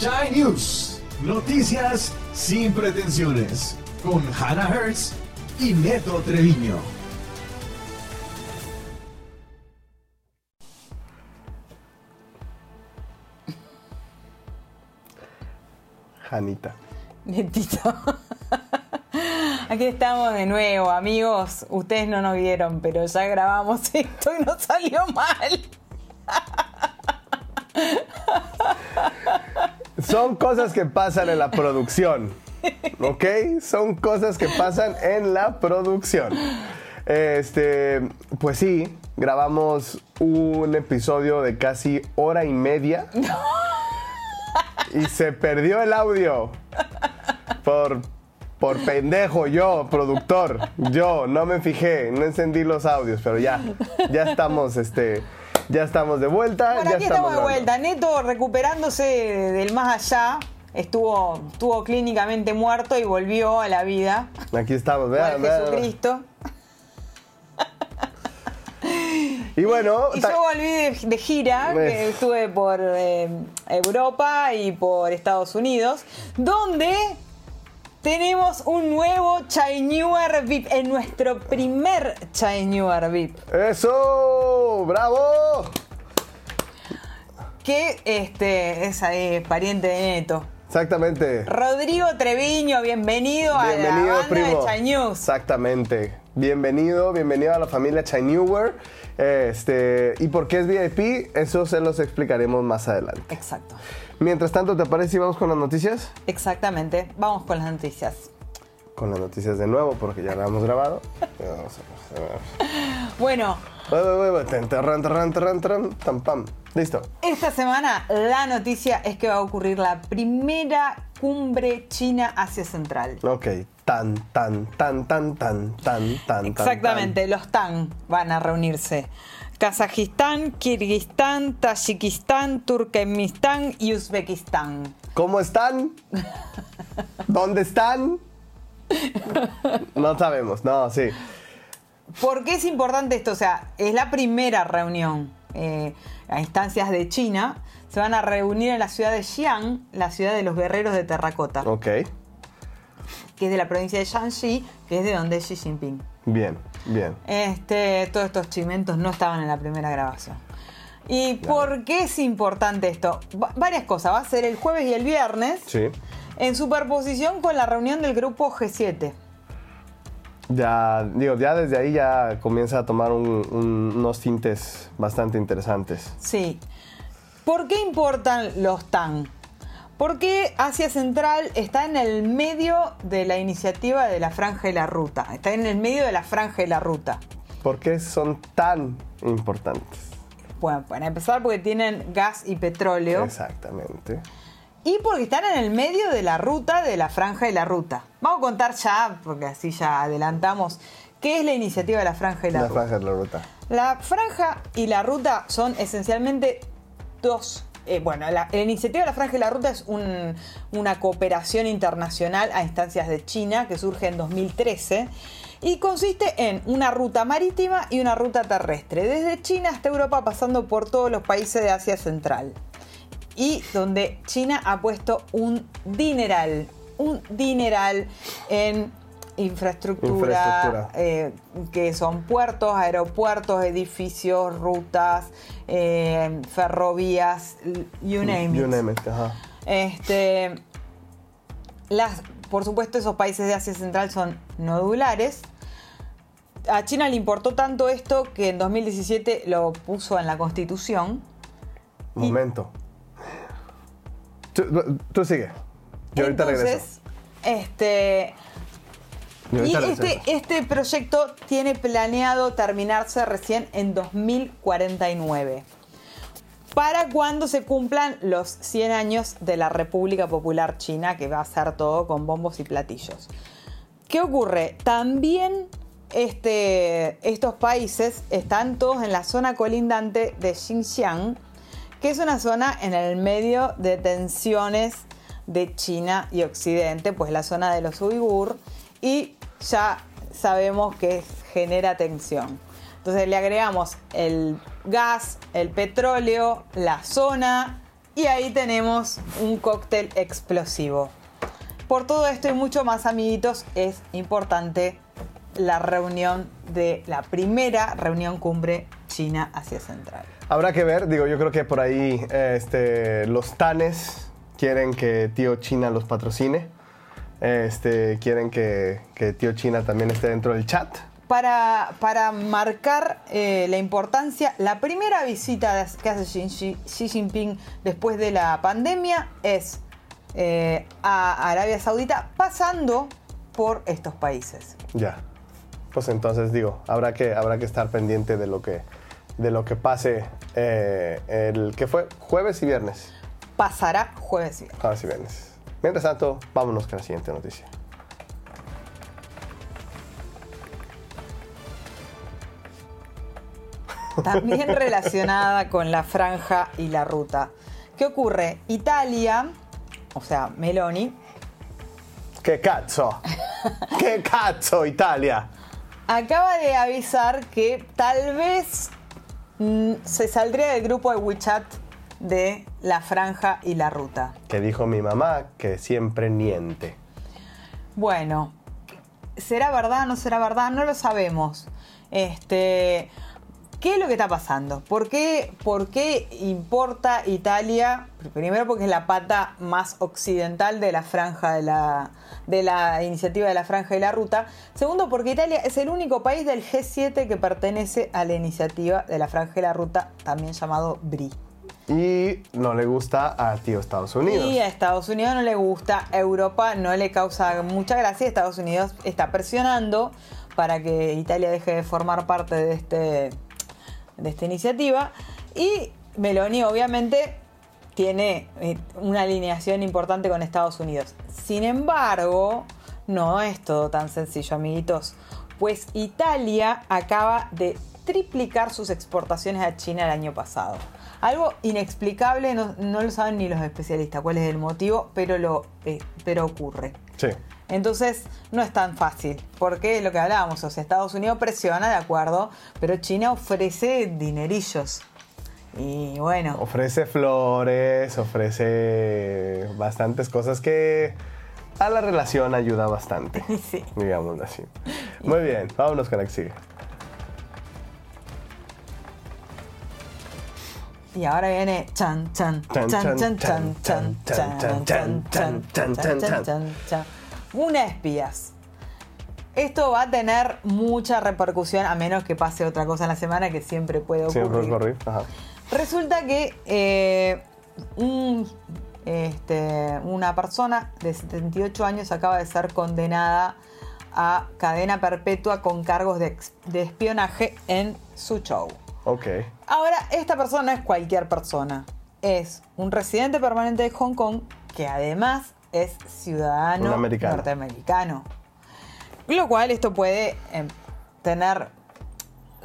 Chai News, noticias sin pretensiones, con Hannah Hertz y Neto Treviño. Janita. Netito. Aquí estamos de nuevo, amigos. Ustedes no nos vieron, pero ya grabamos esto y nos salió mal. Son cosas que pasan en la producción, ¿ok? Son cosas que pasan en la producción. Pues sí, grabamos un episodio de casi hora y media. Y se perdió el audio. Por pendejo, yo, productor. Yo no me fijé, no encendí los audios, pero ya estamos, ya estamos de vuelta. Bueno, ya aquí estamos de vuelta. Neto recuperándose del más allá. Estuvo clínicamente muerto y volvió a la vida. Aquí estamos, vean. Jesucristo. Y bueno, y yo volví de gira, que estuve por Europa y por Estados Unidos, donde tenemos un nuevo Chai Newer VIP, en nuestro primer Chai Newer VIP. ¡Eso! ¡Bravo! Que es pariente de Neto. Exactamente. Rodrigo Treviño, bienvenido a la banda, primo, de Chai News. Exactamente. Bienvenido a la familia Chai Newer. ¿Y por qué es VIP? Eso se los explicaremos más adelante. Exacto. Mientras tanto, ¿te parece si vamos con las noticias? Exactamente, vamos con las noticias. Con las noticias de nuevo, porque ya la hemos grabado. Bueno. Listo. Esta semana la noticia es que va a ocurrir la primera cumbre China Asia Central. Ok. Exactamente, los TAN van a reunirse. Kazajistán, Kirguistán, Tayikistán, Turkmenistán y Uzbekistán. ¿Cómo están? ¿Dónde están? No sabemos, no, sí. ¿Por qué es importante esto? O sea, es la primera reunión a instancias de China. Se van a reunir en la ciudad de Xi'an, la ciudad de los guerreros de terracota. Ok. Que es de la provincia de Shanxi, que es de donde es Xi Jinping. Bien. Todos estos chimentos no estaban en la primera grabación. ¿Y por qué es importante esto? Varias cosas. Va a ser el jueves y el viernes. Sí. En superposición con la reunión del grupo G7. Ya desde ahí ya comienza a tomar unos tintes bastante interesantes. Sí. ¿Por qué importan los TAN? Porque Asia Central está en el medio de la iniciativa de la Franja y la Ruta. Está en el medio de la Franja y la Ruta. ¿Por qué son tan importantes? Bueno, para empezar, porque tienen gas y petróleo. Exactamente. Y porque están en el medio de la ruta de la Franja y la Ruta. Vamos a contar ya, porque así ya adelantamos, qué es la iniciativa de la Franja y la Ruta. La Franja y la Ruta. La Franja y la Ruta son esencialmente dos. La iniciativa de la Franja y la Ruta es una cooperación internacional a instancias de China que surge en 2013 y consiste en una ruta marítima y una ruta terrestre, desde China hasta Europa, pasando por todos los países de Asia Central, y donde China ha puesto un dineral en infraestructura. Que son puertos, aeropuertos, edificios, rutas, ferrovías, you name it. Ajá. Por supuesto, esos países de Asia Central son nodulares. A China le importó tanto esto que en 2017 lo puso en la Constitución. Momento. Tú sigue. Yo ahorita regreso. Y este proyecto tiene planeado terminarse recién en 2049, para cuando se cumplan los 100 años de la República Popular China, que va a ser todo con bombos y platillos. ¿Qué ocurre? También estos países están todos en la zona colindante de Xinjiang, que es una zona en el medio de tensiones de China y Occidente, pues la zona de los uigur, y ya sabemos que genera tensión. Entonces le agregamos el gas, el petróleo, la zona y ahí tenemos un cóctel explosivo. Por todo esto y mucho más, amiguitos, es importante la reunión de la primera reunión cumbre China-Asia Central. Habrá que ver, digo, yo creo que por ahí los tanes quieren que Tío China los patrocine. Quieren que Tío China también esté dentro del chat. Para marcar la importancia, la primera visita que hace Xi Jinping después de la pandemia es a Arabia Saudita, pasando por estos países. Ya. Pues entonces, digo, habrá que estar pendiente de lo que pase el que fue jueves y viernes. Pasará jueves y viernes. Jueves y viernes. Mientras tanto, vámonos con la siguiente noticia. También relacionada con la franja y la ruta. ¿Qué ocurre? Italia, o sea, Meloni. ¡Qué cazzo! ¡Qué cazzo, Italia! Acaba de avisar que tal vez se saldría del grupo de WeChat de la franja y la ruta. Que dijo mi mamá que siempre miente. Bueno, ¿será verdad o no será verdad? No lo sabemos. ¿Qué es lo que está pasando? ¿Por qué importa Italia? Primero porque es la pata más occidental de la franja de la iniciativa de la franja y la ruta. Segundo, porque Italia es el único país del G7 que pertenece a la iniciativa de la franja y la ruta, también llamado BRI. Y no le gusta a tío Estados Unidos. Y a Estados Unidos no le gusta, Europa no le causa mucha gracia. Estados Unidos está presionando para que Italia deje de formar parte de esta iniciativa. Y Meloni obviamente tiene una alineación importante con Estados Unidos. Sin embargo, no es todo tan sencillo, amiguitos. Pues Italia acaba de triplicar sus exportaciones a China el año pasado. Algo inexplicable, no lo saben ni los especialistas cuál es el motivo, pero ocurre. Sí. Entonces, no es tan fácil, porque es lo que hablábamos, o sea, Estados Unidos presiona, de acuerdo, pero China ofrece dinerillos. Y bueno. Ofrece flores, ofrece bastantes cosas que a la relación ayuda bastante. Sí. Digámoslo así. Muy bien, vámonos con la que sigue. Y ahora viene chan chan chan chan chan chan chan chan chan chan chan chan chan. Una espías. Esto va a tener mucha repercusión, a menos que pase otra cosa en la semana, que siempre puede ocurrir. Siempre puede ocurrir. Ajá. Resulta que una persona de 78 años acaba de ser condenada a cadena perpetua con cargos de espionaje en Suzhou. Ok. Ahora, esta persona es cualquier persona. Es un residente permanente de Hong Kong que además es ciudadano norteamericano. Lo cual esto puede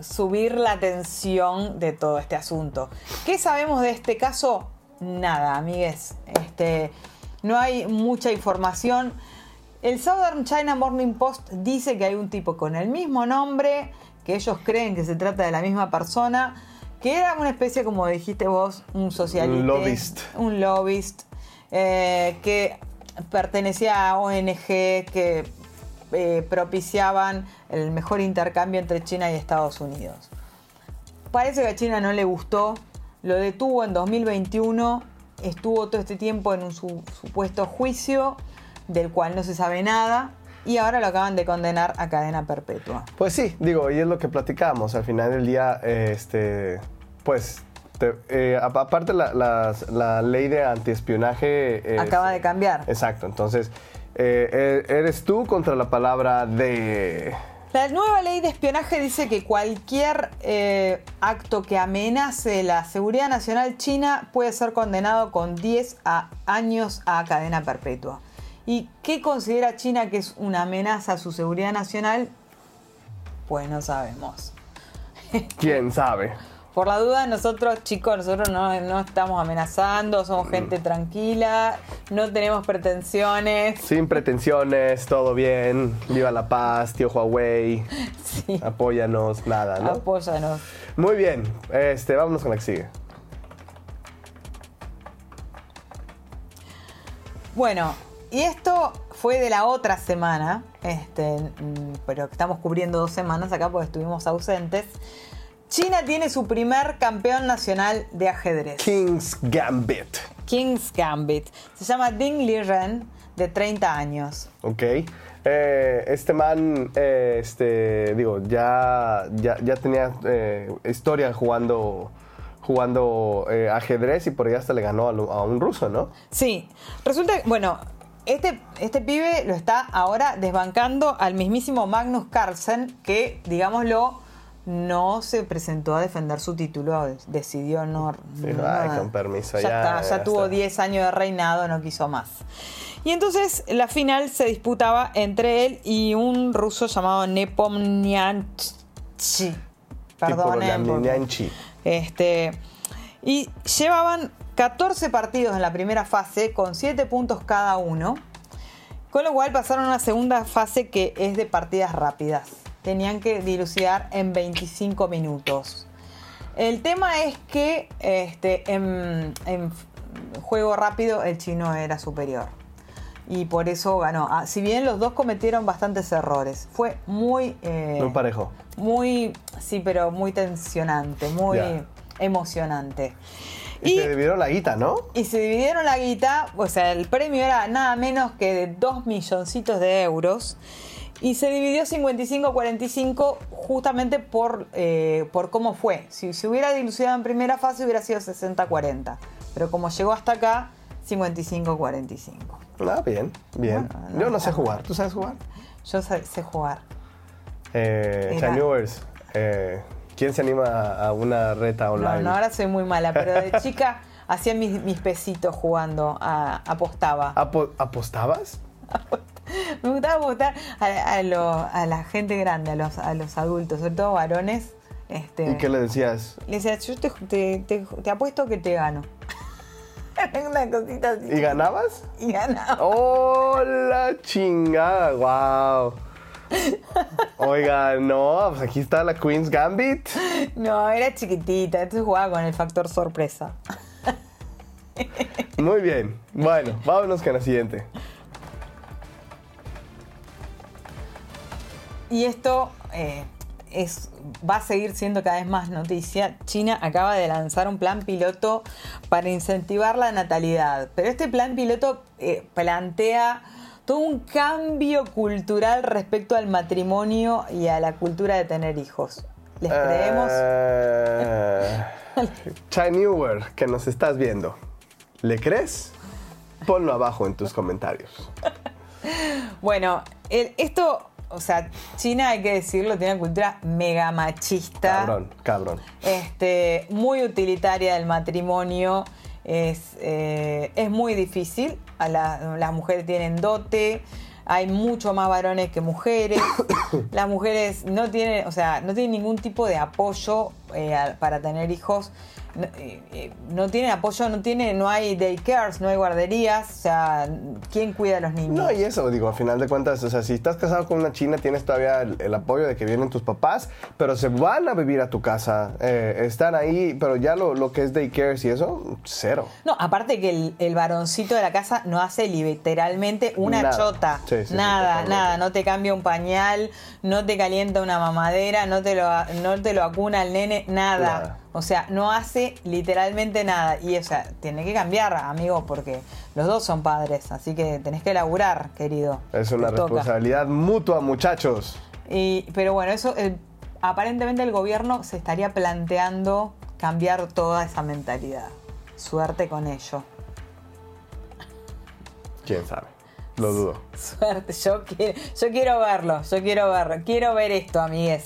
subir la tensión de todo este asunto. ¿Qué sabemos de este caso? Nada, amigues. No hay mucha información. El Southern China Morning Post dice que hay un tipo con el mismo nombre, que ellos creen que se trata de la misma persona, que era una especie, como dijiste vos, un socialite. Un lobbyist. Que pertenecía a ONG que propiciaban el mejor intercambio entre China y Estados Unidos. Parece que a China no le gustó, lo detuvo en 2021, estuvo todo este tiempo en un supuesto juicio del cual no se sabe nada y ahora lo acaban de condenar a cadena perpetua. Pues sí, digo, y es lo que platicamos, al final del día, aparte la ley de antiespionaje acaba de cambiar. Exacto, entonces eres tú contra la palabra de... La nueva ley de espionaje dice que cualquier acto que amenace la seguridad nacional china puede ser condenado con 10 años a cadena perpetua. ¿Y qué considera China que es una amenaza a su seguridad nacional? Pues no sabemos. ¿Quién sabe? Por la duda, nosotros no estamos amenazando, somos gente tranquila, no tenemos pretensiones. Sin pretensiones, todo bien, viva la paz, tío Huawei, sí. Apóyanos, nada, ¿no? Apóyanos. Muy bien, vámonos con la que sigue. Bueno, y esto fue de la otra semana, pero estamos cubriendo 2 semanas acá porque estuvimos ausentes. China tiene su primer campeón nacional de ajedrez. King's Gambit. Se llama Ding Liren, de 30 años. Ok. Este man, ya tenía historia jugando ajedrez y por ahí hasta le ganó a un ruso, ¿no? Sí. Resulta que, bueno, este pibe lo está ahora desbancando al mismísimo Magnus Carlsen, que, digámoslo, no se presentó a defender su título, decidió no, con permiso, ya tuvo 10 años de reinado, no quiso más. Y entonces la final se disputaba entre él y un ruso llamado Nepomniachtchi. Perdón, Nepomniachtchi. Y llevaban 14 partidos en la primera fase con 7 puntos cada uno, con lo cual pasaron a una segunda fase que es de partidas rápidas. Tenían que dilucidar en 25 minutos. El tema es que en juego rápido el chino era superior. Y por eso ganó. Si bien los dos cometieron bastantes errores. Fue muy... muy parejo. Muy, sí, pero muy tensionante, muy emocionante. Y se dividieron la guita, ¿no? Y se dividieron la guita. O sea, el premio era nada menos que de 2 milloncitos de euros. Y se dividió 55-45 justamente por cómo fue. Si se hubiera dilucidado en primera fase hubiera sido 60-40. Pero como llegó hasta acá, 55-45. Ah, bien, bien. Bueno, yo no sé jugar. ¿Tú sabes jugar? Yo sé jugar. Chai News, ¿quién se anima a una reta online? No, ahora soy muy mala, pero de chica hacía mis pesitos jugando. Apostaba. ¿Apostabas? Me gustaba apostar a la gente grande, a los adultos, sobre todo varones. ¿Y qué le decías? Le decía, yo te apuesto que te gano. Una cosita así. ¿Y ganabas? Y ganaba. ¡Oh, la chingada! ¡Wow! Oiga, no, pues aquí está la Queen's Gambit. No, era chiquitita, entonces jugaba con el factor sorpresa. Muy bien. Bueno, vámonos con la siguiente. Y esto va a seguir siendo cada vez más noticia. China acaba de lanzar un plan piloto para incentivar la natalidad. Pero este plan piloto plantea todo un cambio cultural respecto al matrimonio y a la cultura de tener hijos. ¿Les creemos? Chai News, que nos estás viendo, ¿le crees? Ponlo abajo en tus comentarios. Bueno, esto... O sea, China, hay que decirlo, tiene una cultura mega machista. Cabrón. Muy utilitaria del matrimonio. Es muy difícil. Las mujeres tienen dote. Hay mucho más varones que mujeres. Las mujeres no tienen ningún tipo de apoyo para tener hijos. No tienen apoyo, no hay daycares, no hay guarderías, o sea, ¿quién cuida a los niños? No, y eso, digo, al final de cuentas, o sea, si estás casado con una china, tienes todavía el apoyo de que vienen tus papás, pero se van a vivir a tu casa, están ahí, pero ya lo que es daycares y eso, cero. No, aparte que el varoncito de la casa no hace literalmente una chota, nada, no te cambia un pañal, no te calienta una mamadera, no te lo acuna el nene, nada. O sea, no hace literalmente nada. Y, o sea, tiene que cambiar, amigo, porque los dos son padres. Así que tenés que laburar, querido. Es una responsabilidad mutua, muchachos. Pero bueno, eso aparentemente el gobierno se estaría planteando cambiar toda esa mentalidad. Suerte con ello. ¿Quién sabe? Lo dudo. Suerte. Yo quiero verlo. Quiero ver esto, amigues.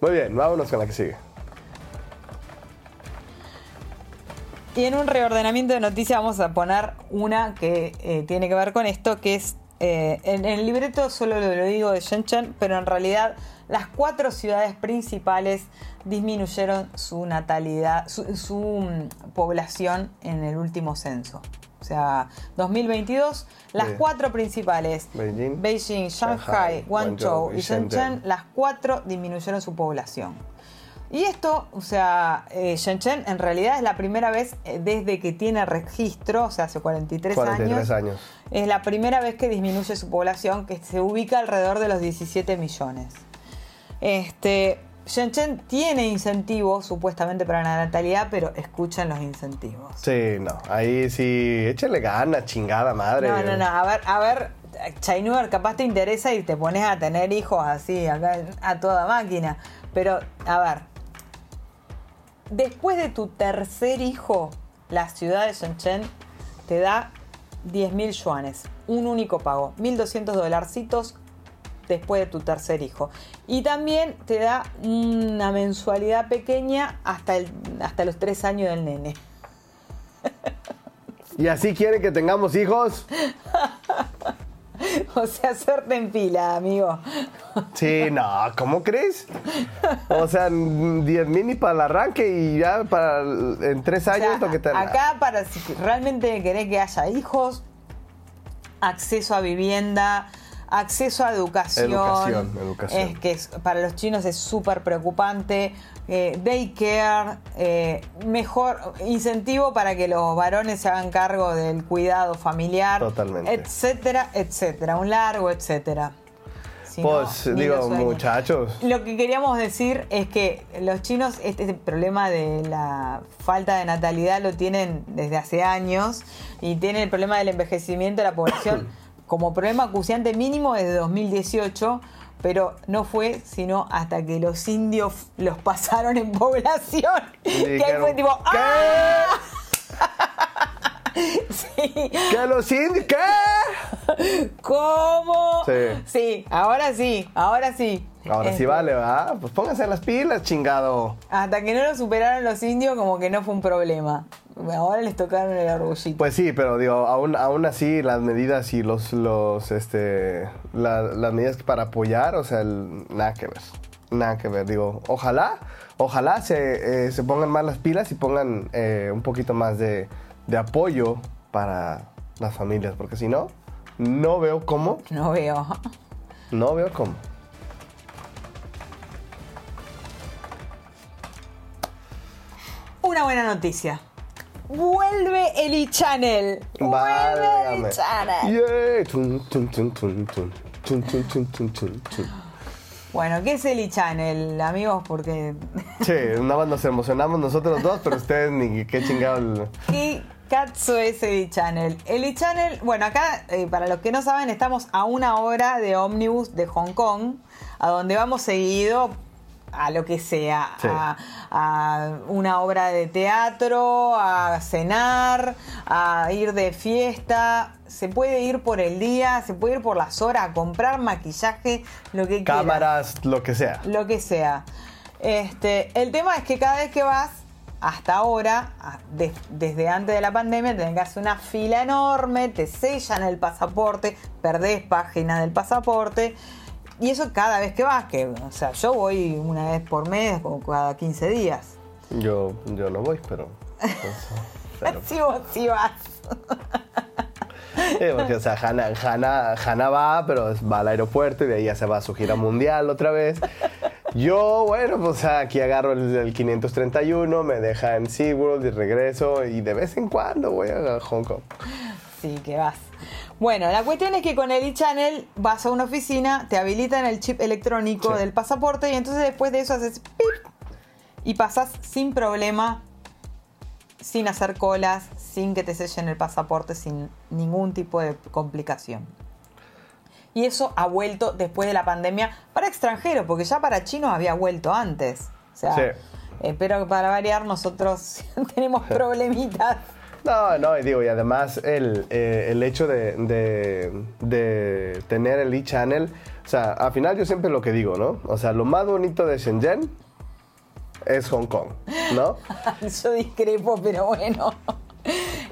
Muy bien, vámonos con la que sigue. Y en un reordenamiento de noticias vamos a poner una que tiene que ver con esto, que es, en el libreto solo lo digo de Shenzhen, pero en realidad las 4 ciudades principales disminuyeron su natalidad, su población en el último censo. O sea, 2022, las 4 principales, Beijing, Shanghai, Guangzhou y Shenzhen, las 4 disminuyeron su población. Y esto, o sea, Shenzhen en realidad es la primera vez desde que tiene registro, o sea, hace 43 años. Es la primera vez que disminuye su población, que se ubica alrededor de los 17 millones. Shenzhen tiene incentivos supuestamente para la natalidad, pero escuchen los incentivos. Sí, no, ahí sí, échale ganas, chingada madre. No, a ver, Chai News, capaz te interesa y te pones a tener hijos así, acá a toda máquina. Pero, a ver, después de tu tercer hijo, la ciudad de Shenzhen te da 10.000 yuanes, un único pago, $1,200 después de tu tercer hijo. Y también te da una mensualidad pequeña hasta los 3 años del nene. ¿Y así quiere que tengamos hijos? O sea, suerte en fila, amigo. Sí, no, ¿cómo crees? O sea, 10.000 ni para el arranque y ya para en 3 años. O sea, lo que te... Acá, para si realmente querés que haya hijos, acceso a vivienda, acceso a educación. Educación. Es que para los chinos es súper preocupante. Daycare, mejor incentivo para que los varones se hagan cargo del cuidado familiar. Totalmente. Etcétera, etcétera. Un largo etcétera. Si pues, no, digo, muchachos. Lo que queríamos decir es que los chinos este problema de la falta de natalidad lo tienen desde hace años y tienen el problema del envejecimiento de la población como problema acuciante mínimo desde 2018, pero no fue sino hasta que los indios los pasaron en población. Sí, que ahí fue tipo... ¿Qué? ¡Ah! Sí. ¿Que los indios? ¿Qué? ¿Cómo? Sí, ahora sí. Ahora sí vale, ¿verdad? Pues pónganse las pilas, chingado. Hasta que no lo superaron los indios, como que no fue un problema. Ahora les tocaron el orgullito. Pues sí, pero digo, aún así las medidas y las medidas para apoyar, o sea, nada que ver. Digo, ojalá se pongan más las pilas y pongan un poquito más de apoyo para las familias, porque si no, no veo cómo. Una buena noticia. Vuelve Eli Channel. Vuelve Eli Channel. Yeah. Bueno, ¿qué es Eli Channel, amigos? Porque... Sí, nada más nos emocionamos nosotros dos, pero ustedes ni qué chingado. ¿Qué cazzo es Eli Channel? Eli Channel, bueno, acá, para los que no saben, estamos a 1 hora de ómnibus de Hong Kong, a donde vamos seguido... a lo que sea, sí. a una obra de teatro, a cenar, a ir de fiesta, se puede ir por el día, se puede ir por las horas, a comprar maquillaje, lo que quieras. Cámaras, lo que sea. El tema es que cada vez que vas, hasta ahora, desde antes de la pandemia, tenés que hacer una fila enorme, te sellan el pasaporte, perdés página del pasaporte. Y eso cada vez que vas, o sea, yo voy una vez por mes o cada 15 días. Yo no voy, pero... sí vas. Porque, o sea, Hannah va, pero va al aeropuerto y de ahí ya se va a su gira mundial otra vez. Yo, bueno, pues aquí agarro el 531, me deja en SeaWorld y regreso. Y de vez en cuando voy a Hong Kong. Sí, que vas. Bueno, la cuestión es que con Eli Channel vas a una oficina, te habilitan el chip electrónico del pasaporte y entonces después de eso haces pip y pasas sin problema, sin hacer colas, sin que te sellen el pasaporte, sin ningún tipo de complicación. Y eso ha vuelto después de la pandemia para extranjeros, porque ya para chinos había vuelto antes. O sea, pero para variar nosotros tenemos problemitas. No, y además el hecho de tener el E-Channel, o sea, al final yo siempre lo que digo, ¿no? O sea, lo más bonito de Shenzhen es Hong Kong, ¿no? Yo discrepo, pero bueno,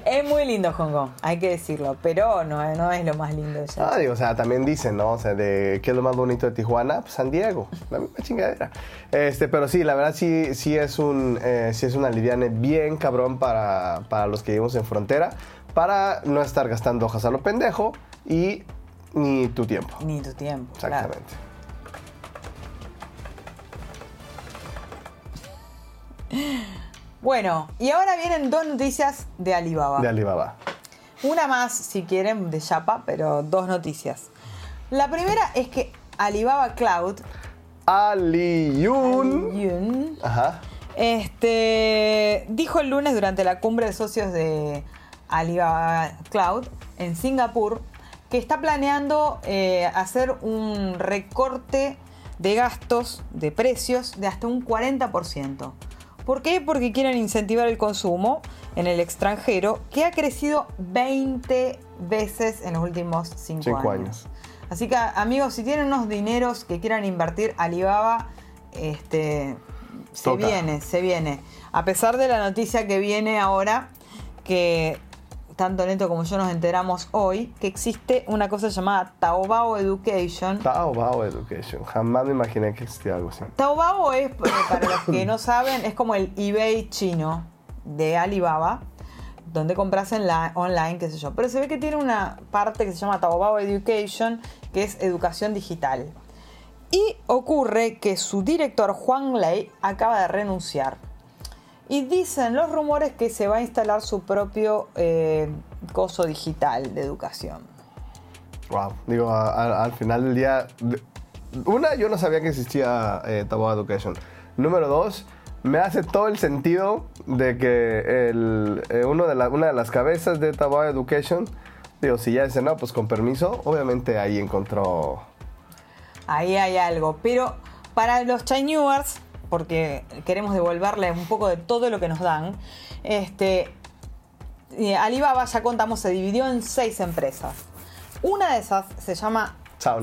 es muy lindo Hong Kong, hay que decirlo, pero no es lo más lindo de Shenzhen. O sea, también dicen, ¿no? O sea, ¿qué es lo más bonito de Tijuana? Pues San Diego, la misma chingadera. Pero sí, la verdad sí es una liviana bien cabrón para los que vivimos en frontera, para no estar gastando hojas a lo pendejo y ni tu tiempo. Exactamente. Claro. Bueno, y ahora vienen dos noticias de Alibaba. De Alibaba. Una más, si quieren, de Yapa, pero dos noticias. La primera es que Alibaba Cloud... Aliyun. Ajá. Dijo el lunes durante la cumbre de socios de Alibaba Cloud en Singapur que está planeando hacer un recorte de gastos, de precios, de hasta un 40%. ¿Por qué? Porque quieren incentivar el consumo en el extranjero, que ha crecido 20 veces en los últimos 5 años. Así que, amigos, si tienen unos dineros que quieran invertir, Alibaba se viene. A pesar de la noticia que viene ahora, que tanto Neto como yo nos enteramos hoy, que existe una cosa llamada Taobao Education. Taobao Education. Jamás me imaginé que existía algo así. Taobao es, para los que no saben, es como el eBay chino de Alibaba, donde compras online, qué sé yo. Pero se ve que tiene una parte que se llama Taobao Education, que es educación digital. Y ocurre que su director, Juan Lei, acaba de renunciar. Y dicen los rumores que se va a instalar su propio coso digital de educación. Wow. Digo, al final del día... Una, yo no sabía que existía Taobao Education. Número dos... Me hace todo el sentido de que una de las cabezas de Taobao Education, digo, si ya dice no, pues con permiso, obviamente ahí encontró... Ahí hay algo, pero para los Chai Newers, porque queremos devolverles un poco de todo lo que nos dan, Alibaba, ya contamos, se dividió en 6 empresas. Una de esas se llama Sao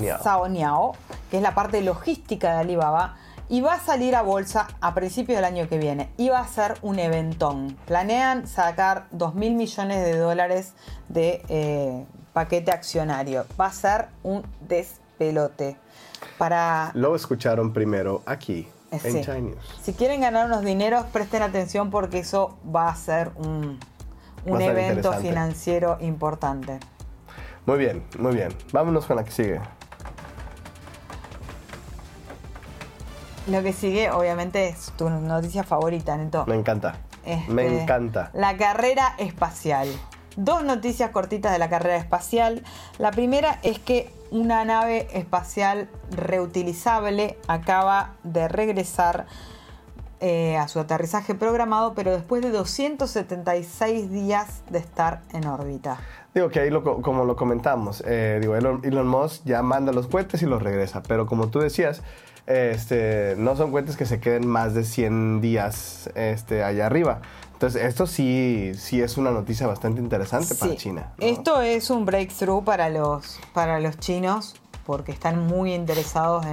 Niao, que es la parte logística de Alibaba, y va a salir a bolsa a principios del año que viene. Y va a ser un eventón. Planean sacar $2.000 millones de paquete accionario. Va a ser un despelote. Lo escucharon primero aquí, en Chai News. Si quieren ganar unos dineros, presten atención porque eso va a ser un evento financiero importante. Muy bien, muy bien. Vámonos con la que sigue. Lo que sigue, obviamente, es tu noticia favorita, Neto. Me encanta. Me encanta. La carrera espacial. Dos noticias cortitas de la carrera espacial. La primera es que una nave espacial reutilizable acaba de regresar a su aterrizaje programado, pero después de 276 días de estar en órbita. Digo que ahí, como lo comentamos, Elon Musk ya manda los cohetes y los regresa. Pero como tú decías... no son cohetes que se queden más de 100 días allá arriba. Entonces, esto sí es una noticia bastante interesante para China, ¿no? Esto es un breakthrough para los chinos, porque están muy interesados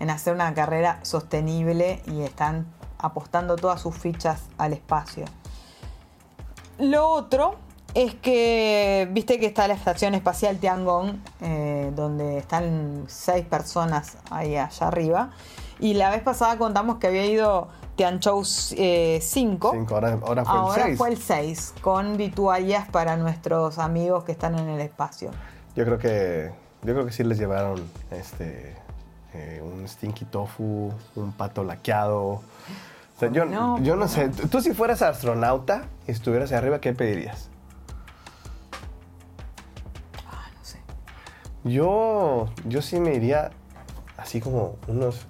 en hacer una carrera sostenible y están apostando todas sus fichas al espacio. Lo otro es que, viste que está la estación espacial Tiangong, donde están 6 personas ahí allá arriba. Y la vez pasada contamos que había ido Tianzhou 5. Ahora fue el 6, con vituallas para nuestros amigos que están en el espacio. Yo creo que sí les llevaron un stinky tofu, un pato laqueado. O sea, yo no sé. Tú si fueras astronauta y estuvieras ahí arriba, ¿qué pedirías? Yo sí me iría así como unos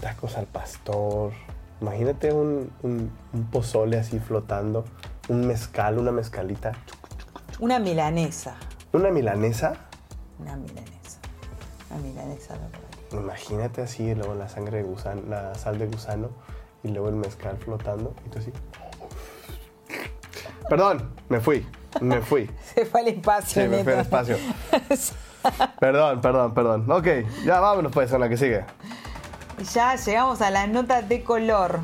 tacos al pastor. Imagínate un pozole así flotando, un mezcal, una mezcalita. Una milanesa. ¿Una milanesa? Una milanesa. Una milanesa. No, imagínate así, y luego la sangre de gusano, la sal de gusano y luego el mezcal flotando y tú así. Perdón, me fui. Se fue al espacio. Sí, me fui al espacio. Perdón. Ok, ya vámonos pues con la que sigue. Ya llegamos a las notas de color.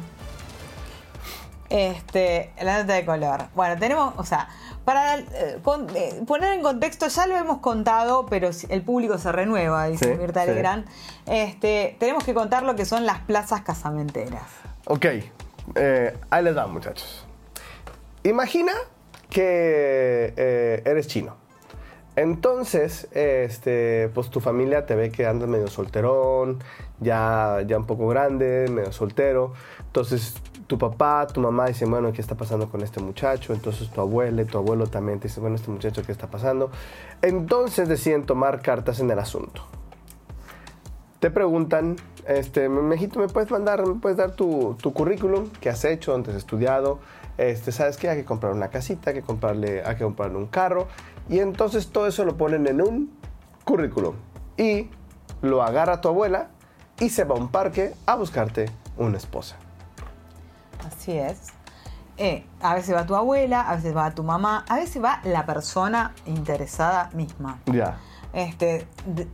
La nota de color. Bueno, tenemos, o sea, para poner en contexto, ya lo hemos contado, pero el público se renueva, dice Mirta Legrand. Tenemos que contar lo que son las plazas casamenteras. Ok, ahí les va, muchachos. Imagina que eres chino. Entonces, pues tu familia te ve que andas medio solterón, ya un poco grande, medio soltero. Entonces, tu papá, tu mamá dicen, bueno, ¿qué está pasando con este muchacho? Entonces tu abuela y tu abuelo también te dicen, bueno, este muchacho, ¿qué está pasando? Entonces deciden tomar cartas en el asunto. Te preguntan, Mejito, ¿me puedes dar tu currículum? ¿Qué has hecho? ¿Dónde has estudiado? ¿Sabes qué? Hay que comprar una casita, hay que comprarle un carro. Y entonces todo eso lo ponen en un currículum. Y lo agarra tu abuela y se va a un parque a buscarte una esposa. Así es. A veces va tu abuela, a veces va tu mamá, a veces va la persona interesada misma. Ya.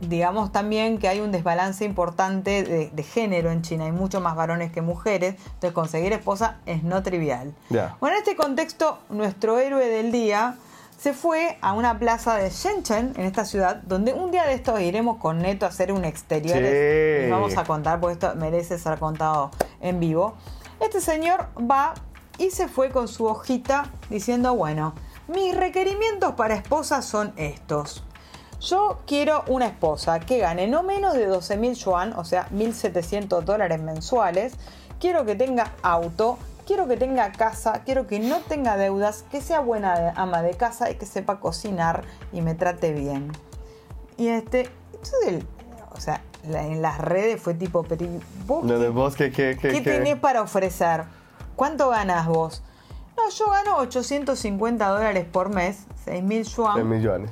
Digamos también que hay un desbalance importante de género en China. Hay mucho más varones que mujeres. Entonces conseguir esposa es no trivial. Ya. Bueno, en este contexto, nuestro héroe del día se fue a una plaza de Shenzhen, en esta ciudad, donde un día de estos iremos con Neto a hacer un exterior. Sí. Y vamos a contar, porque esto merece ser contado en vivo. Este señor va y se fue con su hojita diciendo, bueno, mis requerimientos para esposa son estos. Yo quiero una esposa que gane no menos de 12.000 yuan, o sea, $1,700 mensuales. Quiero que tenga auto, quiero que tenga casa, quiero que no tenga deudas, que sea buena ama de casa y que sepa cocinar y me trate bien. Y en las redes fue tipo, pero ¿vos qué tenés para ofrecer? ¿Cuánto ganás vos? No, yo gano $850 por mes, 6.000 yuan. 6.000 yuanes.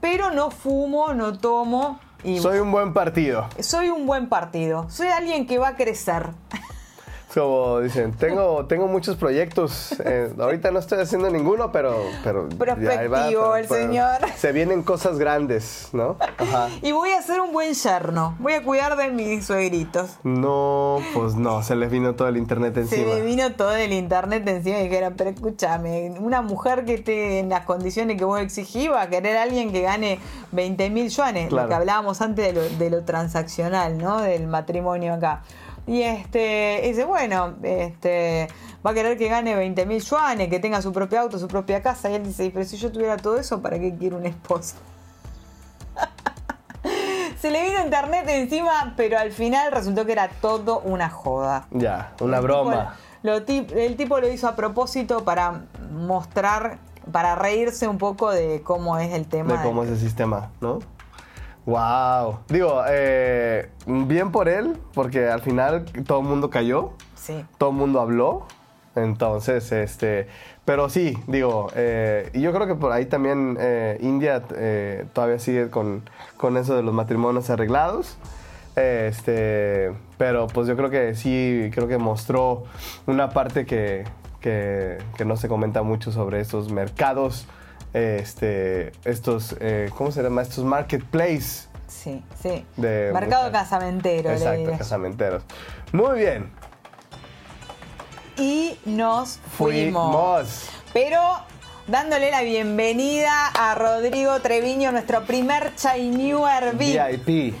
Pero no fumo, no tomo. Y soy un buen partido. Soy un buen partido. Soy alguien que va a crecer. Como dicen, tengo muchos proyectos. Ahorita no estoy haciendo ninguno, pero prospectivo el señor. Se vienen cosas grandes, ¿no? Ajá. Y voy a ser un buen yerno. Voy a cuidar de mis suegritos. No, pues no. Se les vino todo el internet encima. Y dijeron, pero escúchame, una mujer que esté en las condiciones que vos exigís va a querer a alguien que gane 20.000 yuanes. Claro. Lo que hablábamos antes de lo transaccional, ¿no? Del matrimonio acá. Y dice, bueno, va a querer que gane 20.000 yuanes, que tenga su propio auto, su propia casa. Y él dice, pero si yo tuviera todo eso, ¿para qué quiero un esposo? Se le vino internet encima, pero al final resultó que era todo una joda. Ya, una broma. El tipo lo hizo a propósito para mostrar, para reírse un poco de cómo es el tema. De cómo es el sistema, ¿no? Wow. Digo, bien por él, porque al final todo el mundo cayó. Sí. Todo el mundo habló. Entonces, pero sí, digo, yo creo que por ahí también India todavía sigue con eso de los matrimonios arreglados. Pero pues yo creo que sí, creo que mostró una parte que no se comenta mucho sobre estos mercados. ¿Cómo se llama? Estos marketplace. Sí, sí. Mercado casamentero. Exacto, casamenteros. Muy bien. Y nos fuimos. Pero dándole la bienvenida a Rodrigo Treviño, nuestro primer Chai Newer VIP.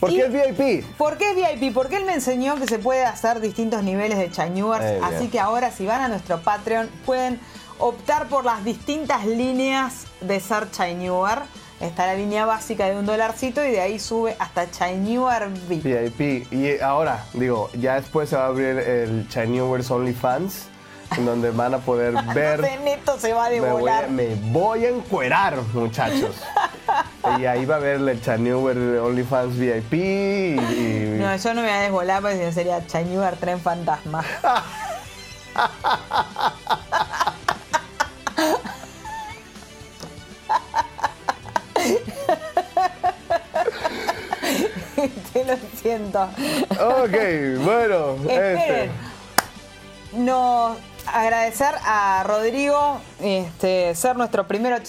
¿Por qué es VIP? ¿Por qué es VIP? Porque él me enseñó que se puede hacer distintos niveles de Chai Newers. Así que ahora, si van a nuestro Patreon, pueden optar por las distintas líneas de ser Chai Newer. Está la línea básica de $1 y de ahí sube hasta Chai Newer VIP. Y ahora, digo, ya después se va a abrir el Chai Newers OnlyFans, en donde van a poder ver. No sé, Neto se va a devorar. Me voy a encuerar, muchachos. Y ahí va a ver el Chai Newer OnlyFans VIP. No, yo no me voy a desvolar porque si no sería Chai Newer Tren Fantasma. Te lo siento. Ok, bueno. Nos agradecer a Rodrigo ser nuestro primer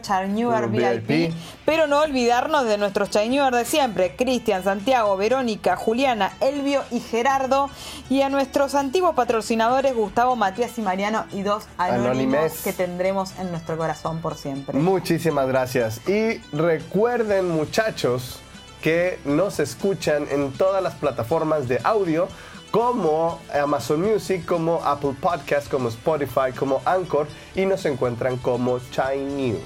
Chai Newer VIP, pero no olvidarnos de nuestros Chai Newer de siempre: Cristian, Santiago, Verónica, Juliana, Elvio y Gerardo, y a nuestros antiguos patrocinadores Gustavo, Matías y Mariano, y dos anónimos que tendremos en nuestro corazón por siempre. Muchísimas gracias. Y recuerden, muchachos, que nos escuchan en todas las plataformas de audio, como Amazon Music, como Apple Podcast, como Spotify, como Anchor, y nos encuentran como Chai News.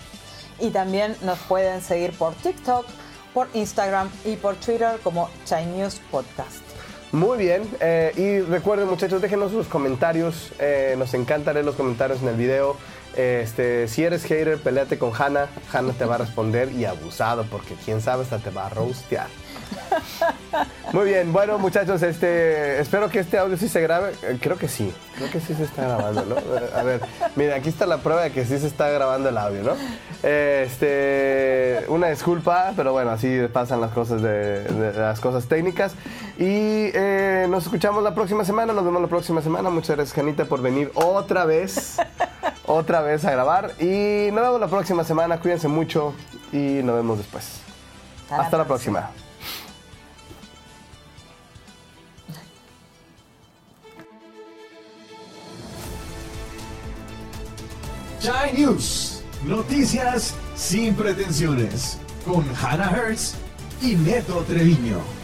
Y también nos pueden seguir por TikTok, por Instagram y por Twitter como Chai News Podcast. Muy bien, y recuerden, muchachos, déjenos sus comentarios, nos encanta leer los comentarios en el video. Si eres hater, peleate con Hannah, Hannah te va a responder y abusado, porque quién sabe, hasta te va a roastear. Muy bien, bueno, muchachos, espero que este audio sí se grabe, creo que sí se está grabando, ¿no? A ver, mira, aquí está la prueba de que sí se está grabando el audio, ¿no? Una disculpa, pero bueno, así pasan las cosas de las cosas técnicas. Y nos escuchamos la próxima semana, nos vemos la próxima semana. Muchas gracias, Janita, por venir otra vez a grabar. Y nos vemos la próxima semana, cuídense mucho y nos vemos después. Hasta la próxima. Chai News, noticias sin pretensiones, con Hannah Hertz y Neto Treviño.